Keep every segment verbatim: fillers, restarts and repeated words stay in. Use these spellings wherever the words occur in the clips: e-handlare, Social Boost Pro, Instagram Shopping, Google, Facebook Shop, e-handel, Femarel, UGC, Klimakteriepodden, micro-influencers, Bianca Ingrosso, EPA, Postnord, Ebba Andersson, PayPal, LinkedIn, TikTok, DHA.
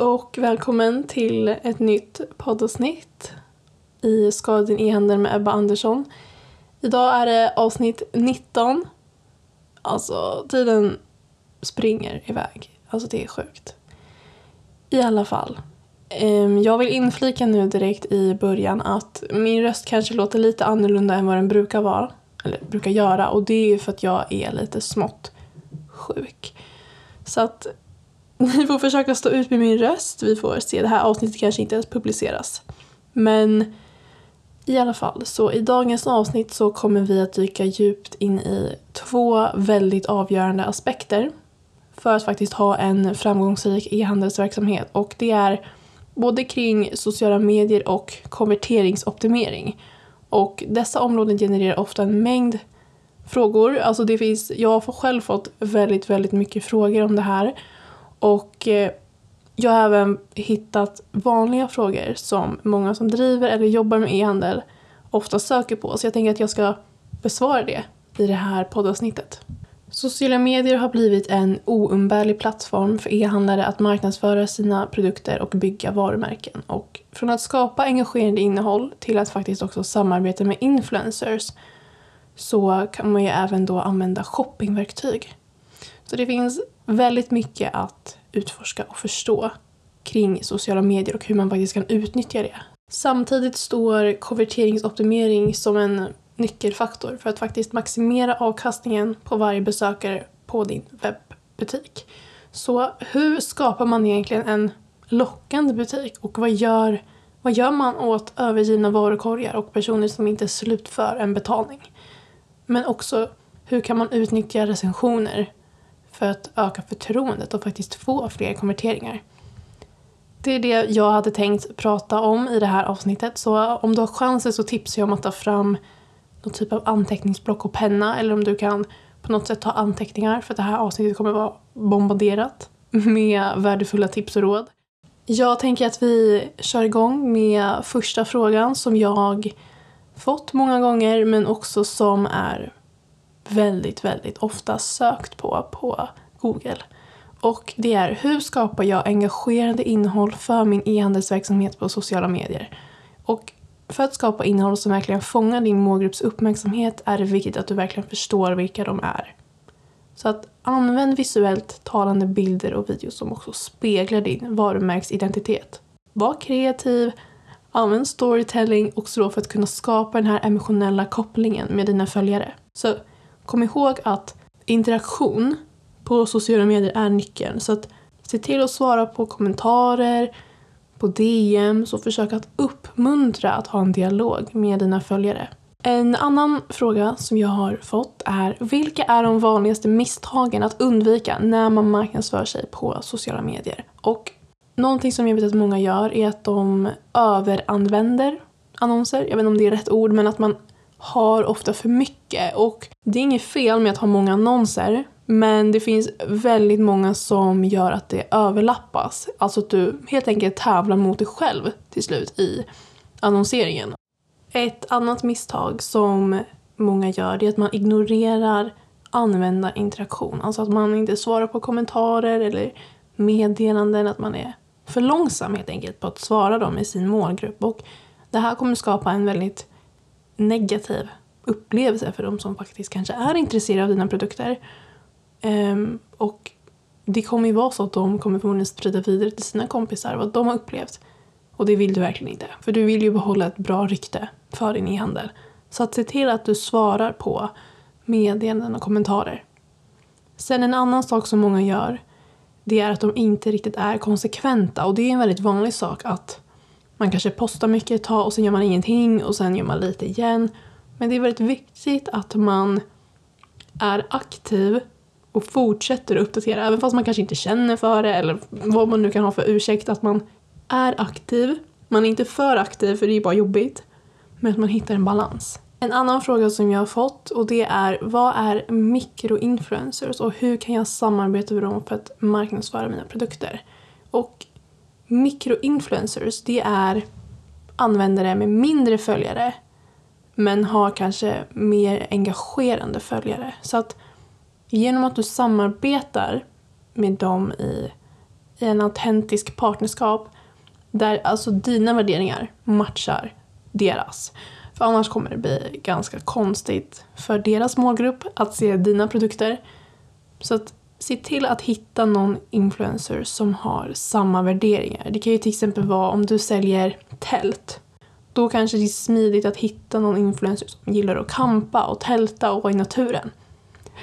och välkommen till ett nytt poddavsnitt i Skada din e-handel med Ebba Andersson. Idag är det avsnitt nitton. Alltså tiden springer iväg. Alltså det är sjukt. I alla fall. Jag vill inflika nu direkt i början att min röst kanske låter lite annorlunda än vad den brukar vara. Eller brukar göra. Och det är ju för att jag är lite smått sjuk. Så att ni får försöka stå ut med min röst. Vi får se. Det här avsnittet kanske inte ens publiceras. Men i alla fall. Så i dagens avsnitt så kommer vi att dyka djupt in i två väldigt avgörande aspekter. För att faktiskt ha en framgångsrik e-handelsverksamhet. Och det är både kring sociala medier och konverteringsoptimering. Och dessa områden genererar ofta en mängd frågor. Alltså det finns, jag har själv fått väldigt, väldigt mycket frågor om det här. Och jag har även hittat vanliga frågor som många som driver eller jobbar med e-handel ofta söker på. Så jag tänker att jag ska besvara det i det här poddavsnittet. Sociala medier har blivit en oumbärlig plattform för e-handlare att marknadsföra sina produkter och bygga varumärken. Och från att skapa engagerande innehåll till att faktiskt också samarbeta med influencers så kan man ju även då använda shoppingverktyg. Så det finns väldigt mycket att utforska och förstå kring sociala medier och hur man faktiskt kan utnyttja det. Samtidigt står konverteringsoptimering som en nyckelfaktor för att faktiskt maximera avkastningen på varje besökare på din webbutik. Så hur skapar man egentligen en lockande butik och vad gör, vad gör man åt övergivna varukorgar och personer som inte slutför en betalning? Men också hur kan man utnyttja recensioner för att öka förtroendet och faktiskt få fler konverteringar? Det är det jag hade tänkt prata om i det här avsnittet. Så om du har chanser så tipsar jag om att ta fram någon typ av anteckningsblock och penna. Eller om du kan på något sätt ta anteckningar. För det här avsnittet kommer vara bombarderat med värdefulla tips och råd. Jag tänker att vi kör igång med första frågan som jag fått många gånger. Men också som är väldigt, väldigt ofta sökt på på Google. Och det är: hur skapar jag engagerande innehåll för min e-handelsverksamhet på sociala medier? Och för att skapa innehåll som verkligen fångar din målgrupps uppmärksamhet är det viktigt att du verkligen förstår vilka de är. Så att använd visuellt talande bilder och videos som också speglar din varumärkesidentitet. Var kreativ, använd storytelling och så för att kunna skapa den här emotionella kopplingen med dina följare. Så kom ihåg att interaktion på sociala medier är nyckeln. Så att se till att svara på kommentarer, på D M, så försök att uppmuntra att ha en dialog med dina följare. En annan fråga som jag har fått är: vilka är de vanligaste misstagen att undvika när man marknadsför sig på sociala medier? Och någonting som jag vet att många gör är att de överanvänder annonser. Jag vet inte om det är rätt ord, men att man har ofta för mycket. Och det är inget fel med att ha många annonser, men det finns väldigt många som gör att det överlappas. Alltså att du helt enkelt tävlar mot dig själv till slut i annonseringen. Ett annat misstag som många gör är att man ignorerar användarinteraktion. Alltså att man inte svarar på kommentarer eller meddelanden. Att man är för långsam helt enkelt på att svara dem i sin målgrupp. Och det här kommer skapa en väldigt negativ upplevelse för de som faktiskt kanske är intresserade av dina produkter. Um, och det kommer ju vara så att de kommer förmodligen sprida vidare till sina kompisar vad de har upplevt. Och det vill du verkligen inte. För du vill ju behålla ett bra rykte för din e-handel. Så att se till att du svarar på meddelanden och kommentarer. Sen en annan sak som många gör, det är att de inte riktigt är konsekventa. Och det är en väldigt vanlig sak att man kanske postar mycket ett tag och sen gör man ingenting och sen gör man lite igen. Men det är väldigt viktigt att man är aktiv och fortsätter att uppdatera, även fast man kanske inte känner för det eller vad man nu kan ha för ursäkt. Att man är aktiv, man är inte för aktiv för det är bara jobbigt, men att man hittar en balans. En annan fråga som jag har fått, och det är: vad är mikroinfluencers och hur kan jag samarbeta med dem för att marknadsföra mina produkter? Och mikroinfluencers, det är användare med mindre följare men har kanske mer engagerande följare. Så att genom att du samarbetar med dem i i en autentisk partnerskap där alltså dina värderingar matchar deras. För annars kommer det bli ganska konstigt för deras målgrupp att se dina produkter. Så att se till att hitta någon influencer som har samma värderingar. Det kan ju till exempel vara om du säljer tält. Då kanske det är smidigt att hitta någon influencer som gillar att campa och tälta och vara i naturen.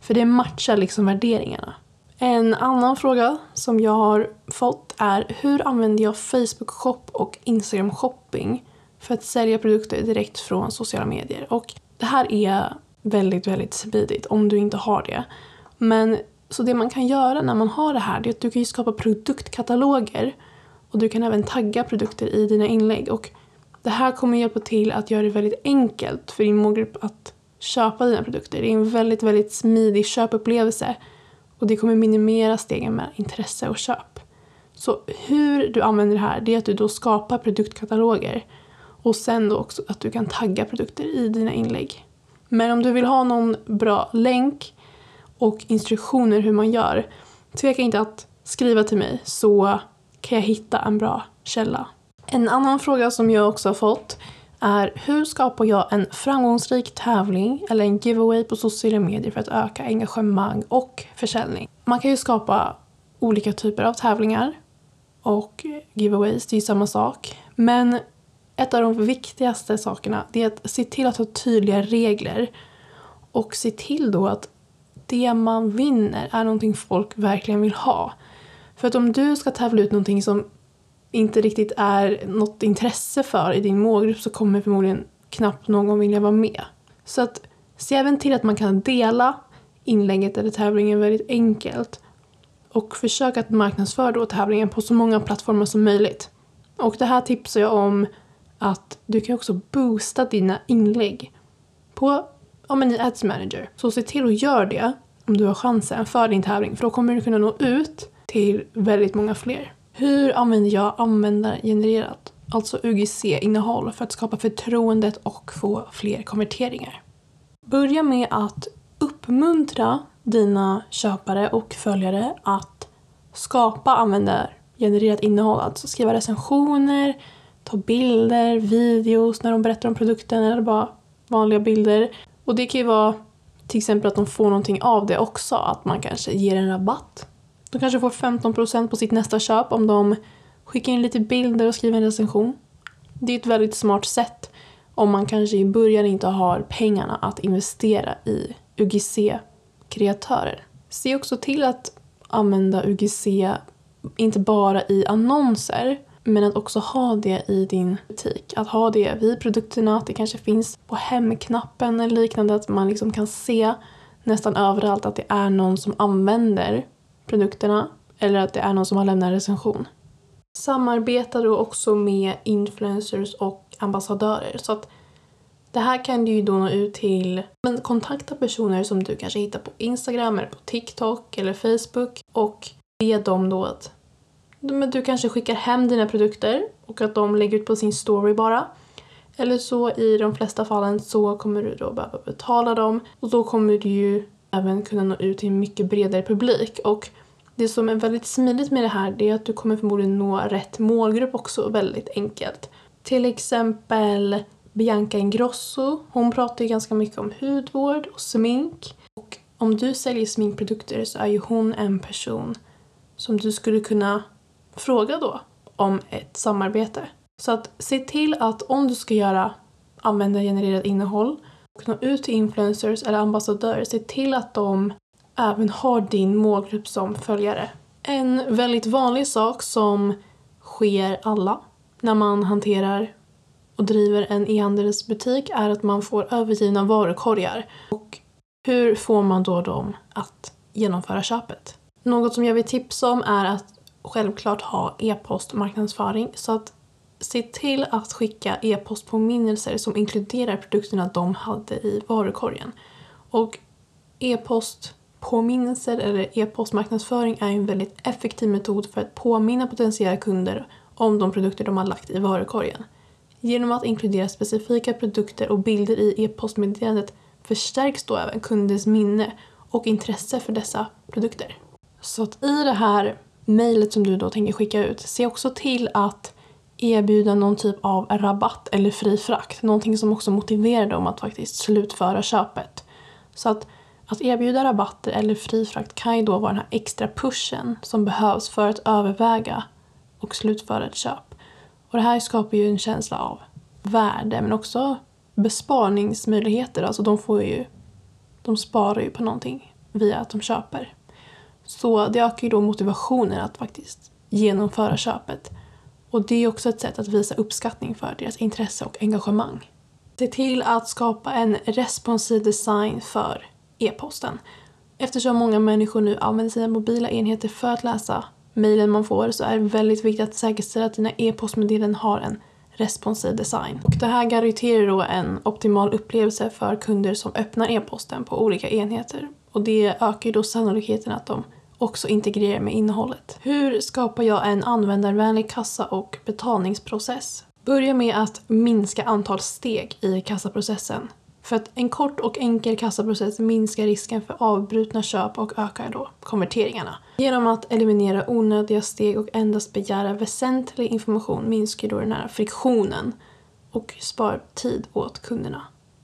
För det matchar liksom värderingarna. En annan fråga som jag har fått är: hur använder jag Facebook Shop och Instagram Shopping för att sälja produkter direkt från sociala medier? Och det här är väldigt, väldigt smidigt om du inte har det. Men så det man kan göra när man har det här är att du kan ju skapa produktkataloger. Och du kan även tagga produkter i dina inlägg. Och det här kommer hjälpa till att göra det väldigt enkelt för din målgrupp att köpa dina produkter. Det är en väldigt, väldigt smidig köpupplevelse. Och det kommer minimera stegen med intresse och köp. Så hur du använder det här, det är att du då skapar produktkataloger. Och sen då också att du kan tagga produkter i dina inlägg. Men om du vill ha någon bra länk och instruktioner hur man gör, tveka inte att skriva till mig så kan jag hitta en bra källa. En annan fråga som jag också har fått är: hur skapar jag en framgångsrik tävling eller en giveaway på sociala medier för att öka engagemang och försäljning? Man kan ju skapa olika typer av tävlingar och giveaways, det är ju samma sak. Men ett av de viktigaste sakerna är att se till att ha tydliga regler och se till då att det man vinner är någonting folk verkligen vill ha. För att om du ska tävla ut någonting som inte riktigt är något intresse för i din målgrupp, så kommer förmodligen knappt någon vilja vara med. Så att se även till att man kan dela inlägget eller tävlingen väldigt enkelt. Och försök att marknadsföra då tävlingen på så många plattformar som möjligt. Och det här tipsar jag om att du kan också boosta dina inlägg på ja, men i Ads Manager. Så se till att göra det om du har chansen för din tävling. För då kommer du kunna nå ut till väldigt många fler. Hur använder jag användargenererat, alltså U G C-innehåll, för att skapa förtroendet och få fler konverteringar? Börja med att uppmuntra dina köpare och följare att skapa användargenererat innehåll. Alltså skriva recensioner, ta bilder, videos när de berättar om produkten eller bara vanliga bilder. Och det kan ju vara till exempel att de får någonting av det också, att man kanske ger en rabatt. De kanske får femton procent på sitt nästa köp om de skickar in lite bilder och skriver en recension. Det är ett väldigt smart sätt om man kanske i början inte har pengarna att investera i U G C-kreatörer. Se också till att använda U G C inte bara i annonser, men att också ha det i din butik. Att ha det vid produkterna, att det kanske finns på hemknappen eller liknande. Att man liksom kan se nästan överallt att det är någon som använder produkterna. Eller att det är någon som har lämnat en recension. Samarbeta då också med influencers och ambassadörer. Så att det här kan du ju då nå ut till. Men kontakta personer som du kanske hittar på Instagram eller på TikTok eller Facebook. Och be dem då att du kanske skickar hem dina produkter och att de lägger ut på sin story bara. Eller så i de flesta fallen så kommer du då behöva betala dem. Och då kommer du ju även kunna nå ut till en mycket bredare publik. Och det som är väldigt smidigt med det här, det är att du kommer förmodligen nå rätt målgrupp också väldigt enkelt. Till exempel Bianca Ingrosso. Hon pratar ju ganska mycket om hudvård och smink. Och om du säljer sminkprodukter så är ju hon en person som du skulle kunna fråga då om ett samarbete. Så att se till att om du ska göra användargenererat innehåll och nå ut till influencers eller ambassadörer, se till att de även har din målgrupp som följare. En väldigt vanlig sak som sker alla när man hanterar och driver en e-handelsbutik är att man får övergivna varukorgar. Och hur får man då dem att genomföra köpet? Något som jag vill tipsa om är att självklart ha e-postmarknadsföring, så att se till att skicka e-postpåminnelser som inkluderar produkterna de hade i varukorgen. Och e-postpåminnelser eller e-postmarknadsföring är en väldigt effektiv metod för att påminna potentiella kunder om de produkter de har lagt i varukorgen. Genom att inkludera specifika produkter och bilder i e-postmeddelandet förstärks då även kundens minne och intresse för dessa produkter. Så att i det här mejlet som du då tänker skicka ut, se också till att erbjuda någon typ av rabatt eller fri frakt. Någonting som också motiverar dem att faktiskt slutföra köpet. Så att, att erbjuda rabatter eller fri frakt kan ju då vara den här extra pushen som behövs för att överväga och slutföra ett köp. Och det här skapar ju en känsla av värde, men också besparningsmöjligheter. Alltså de får ju, de sparar ju på någonting via att de köper. Så det ökar ju då motivationen att faktiskt genomföra köpet. Och det är också ett sätt att visa uppskattning för deras intresse och engagemang. Se till att skapa en responsiv design för e-posten. Eftersom många människor nu använder sina mobila enheter för att läsa mejlen man får, så är det väldigt viktigt att säkerställa att dina e-postmeddelanden har en responsiv design. Och det här garanterar då en optimal upplevelse för kunder som öppnar e-posten på olika enheter. Och det ökar ju då sannolikheten att de också integrerar med innehållet. Hur skapar jag en användarvänlig kassa- och betalningsprocess? Börja med att minska antal steg i kassaprocessen. För att en kort och enkel kassaprocess minskar risken för avbrutna köp och ökar då konverteringarna. Genom att eliminera onödiga steg och endast begära väsentlig information minskar då den här friktionen och spar tid åt kunderna.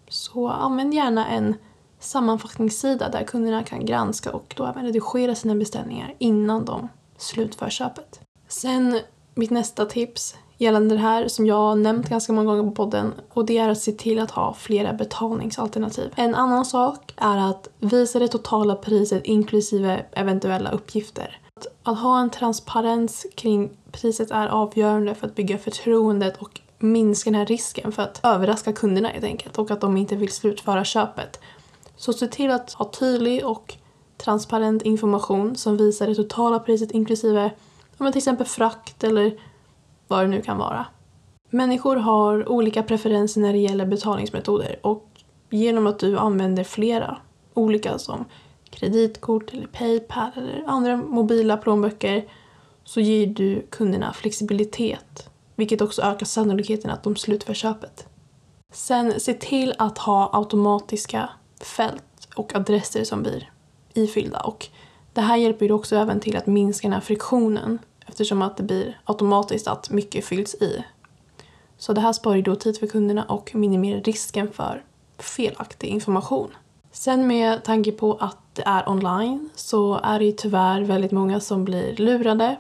Så använd gärna en sammanfattningssida där kunderna kan granska och då även redigera sina beställningar innan de slutför köpet. Sen mitt nästa tips gällande det här som jag har nämnt ganska många gånger på podden, och det är att se till att ha flera betalningsalternativ. En annan sak är att visa det totala priset inklusive eventuella uppgifter. Att, att ha en transparens kring priset är avgörande för att bygga förtroendet och minska den här risken för att överraska kunderna helt enkelt och att de inte vill slutföra köpet. Så se till att ha tydlig och transparent information som visar det totala priset inklusive om till exempel frakt eller vad det nu kan vara. Människor har olika preferenser när det gäller betalningsmetoder, och genom att du använder flera olika som kreditkort eller PayPal eller andra mobila plånböcker så ger du kunderna flexibilitet, vilket också ökar sannolikheten att de slutför köpet. Sen se till att ha automatiska fält och adresser som blir ifyllda, och det här hjälper ju också även till att minska den här friktionen eftersom att det blir automatiskt att mycket fylls i. Så det här sparar ju då tid för kunderna och minimerar risken för felaktig information. Sen med tanke på att det är online så är det ju tyvärr väldigt många som blir lurade,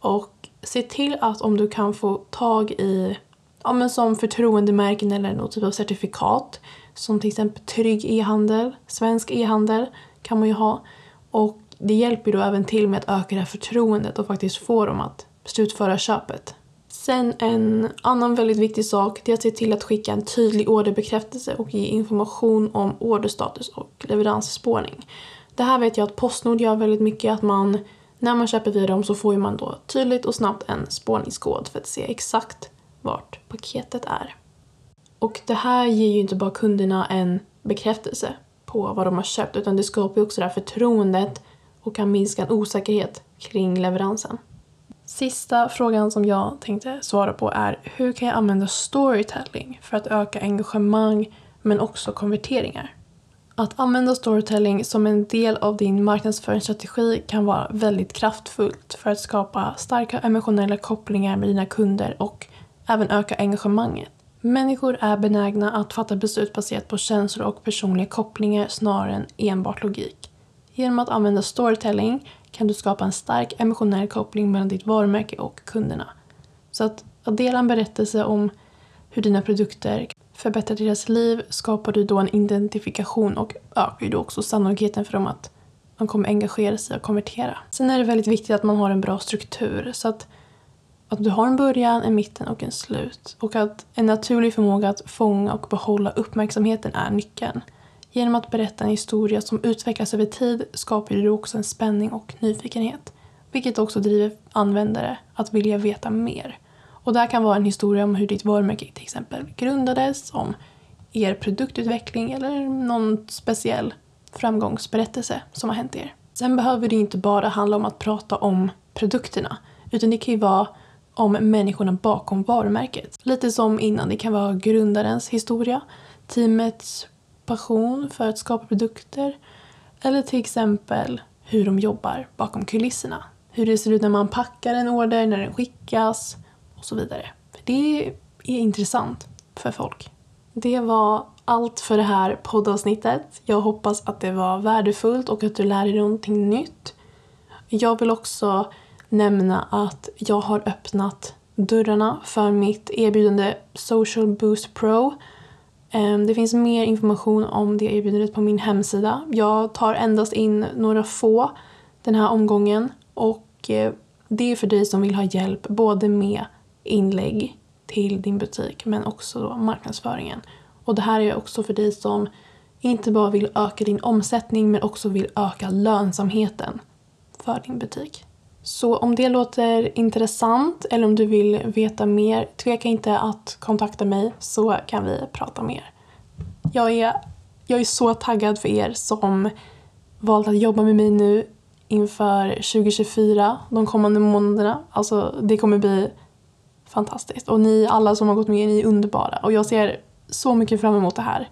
och se till att om du kan få tag i ja, men som förtroendemärken eller något typ av certifikat som till exempel trygg e-handel, svensk e-handel kan man ju ha. Och det hjälper då även till med att öka det här förtroendet och faktiskt få dem att slutföra köpet. Sen en annan väldigt viktig sak, det är att se till att skicka en tydlig orderbekräftelse och ge information om orderstatus och leveransspårning. Det här vet jag att Postnord gör väldigt mycket, att man när man köper via dem så får man då tydligt och snabbt en spårningskod för att se exakt vart paketet är. Och det här ger ju inte bara kunderna en bekräftelse på vad de har köpt, utan det skapar ju också det här förtroendet och kan minska en osäkerhet kring leveransen. Sista frågan som jag tänkte svara på är: hur kan jag använda storytelling för att öka engagemang men också konverteringar? Att använda storytelling som en del av din marknadsföringsstrategi kan vara väldigt kraftfullt för att skapa starka emotionella kopplingar med dina kunder och även öka engagemanget. Människor är benägna att fatta beslut baserat på känslor och personliga kopplingar snarare än enbart logik. Genom att använda storytelling kan du skapa en stark emotionell koppling mellan ditt varumärke och kunderna. Så att, att dela en berättelse om hur dina produkter förbättrar deras liv skapar du då en identifikation och ökar ju då också sannolikheten för dem att de kommer engagera sig och konvertera. Sen är det väldigt viktigt att man har en bra struktur, så att Att du har en början, en mitten och en slut. Och att en naturlig förmåga att fånga och behålla uppmärksamheten är nyckeln. Genom att berätta en historia som utvecklas över tid skapar du också en spänning och nyfikenhet. Vilket också driver användare att vilja veta mer. Och där kan vara en historia om hur ditt varumärke till exempel grundades, om er produktutveckling eller någon speciell framgångsberättelse som har hänt er. Sen behöver det inte bara handla om att prata om produkterna, utan det kan ju vara om människorna bakom varumärket. Lite som innan, det kan vara grundarens historia, teamets passion för att skapa produkter eller till exempel hur de jobbar bakom kulisserna. hur det ser ut när man packar en order, när den skickas och så vidare. För det är intressant för folk. Det var allt för det här poddavsnittet. Jag hoppas att det var värdefullt och att du lär dig någonting nytt. Jag vill också nämna att jag har öppnat dörrarna för mitt erbjudande Social Boost Pro. Det finns mer information om det erbjudandet på min hemsida. Jag tar endast in några få den här omgången. Och det är för dig som vill ha hjälp både med inlägg till din butik men också då marknadsföringen. Och det här är också för dig som inte bara vill öka din omsättning men också vill öka lönsamheten för din butik. Så om det låter intressant eller om du vill veta mer, tveka inte att kontakta mig så kan vi prata mer. Jag är, jag är så taggad för er som valt att jobba med mig nu inför tjugo tjugofyra, de kommande månaderna. Alltså det kommer bli fantastiskt. Och ni alla som har gått med, ni är underbara. Och jag ser så mycket fram emot det här.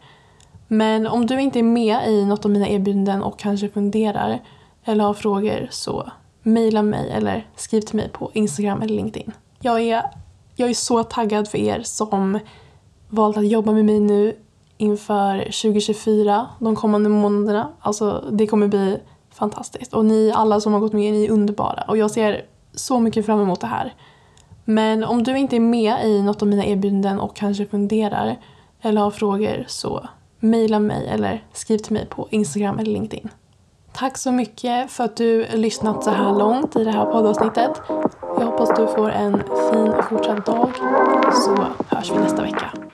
Men om du inte är med i något av mina erbjudanden och kanske funderar eller har frågor, så mejla mig eller skriv till mig på Instagram eller LinkedIn. Jag är, jag är så taggad för er som valt att jobba med mig nu inför tjugo tjugofyra, de kommande månaderna. Alltså det kommer bli fantastiskt. Och ni alla som har gått med, ni är underbara. Och jag ser så mycket fram emot det här. Men om du inte är med i något av mina erbjudanden och kanske funderar eller har frågor, så mejla mig eller skriv till mig på Instagram eller LinkedIn. Tack så mycket för att du lyssnat så här långt i det här poddavsnittet. Jag hoppas du får en fin fortsatt dag, så hörs vi nästa vecka.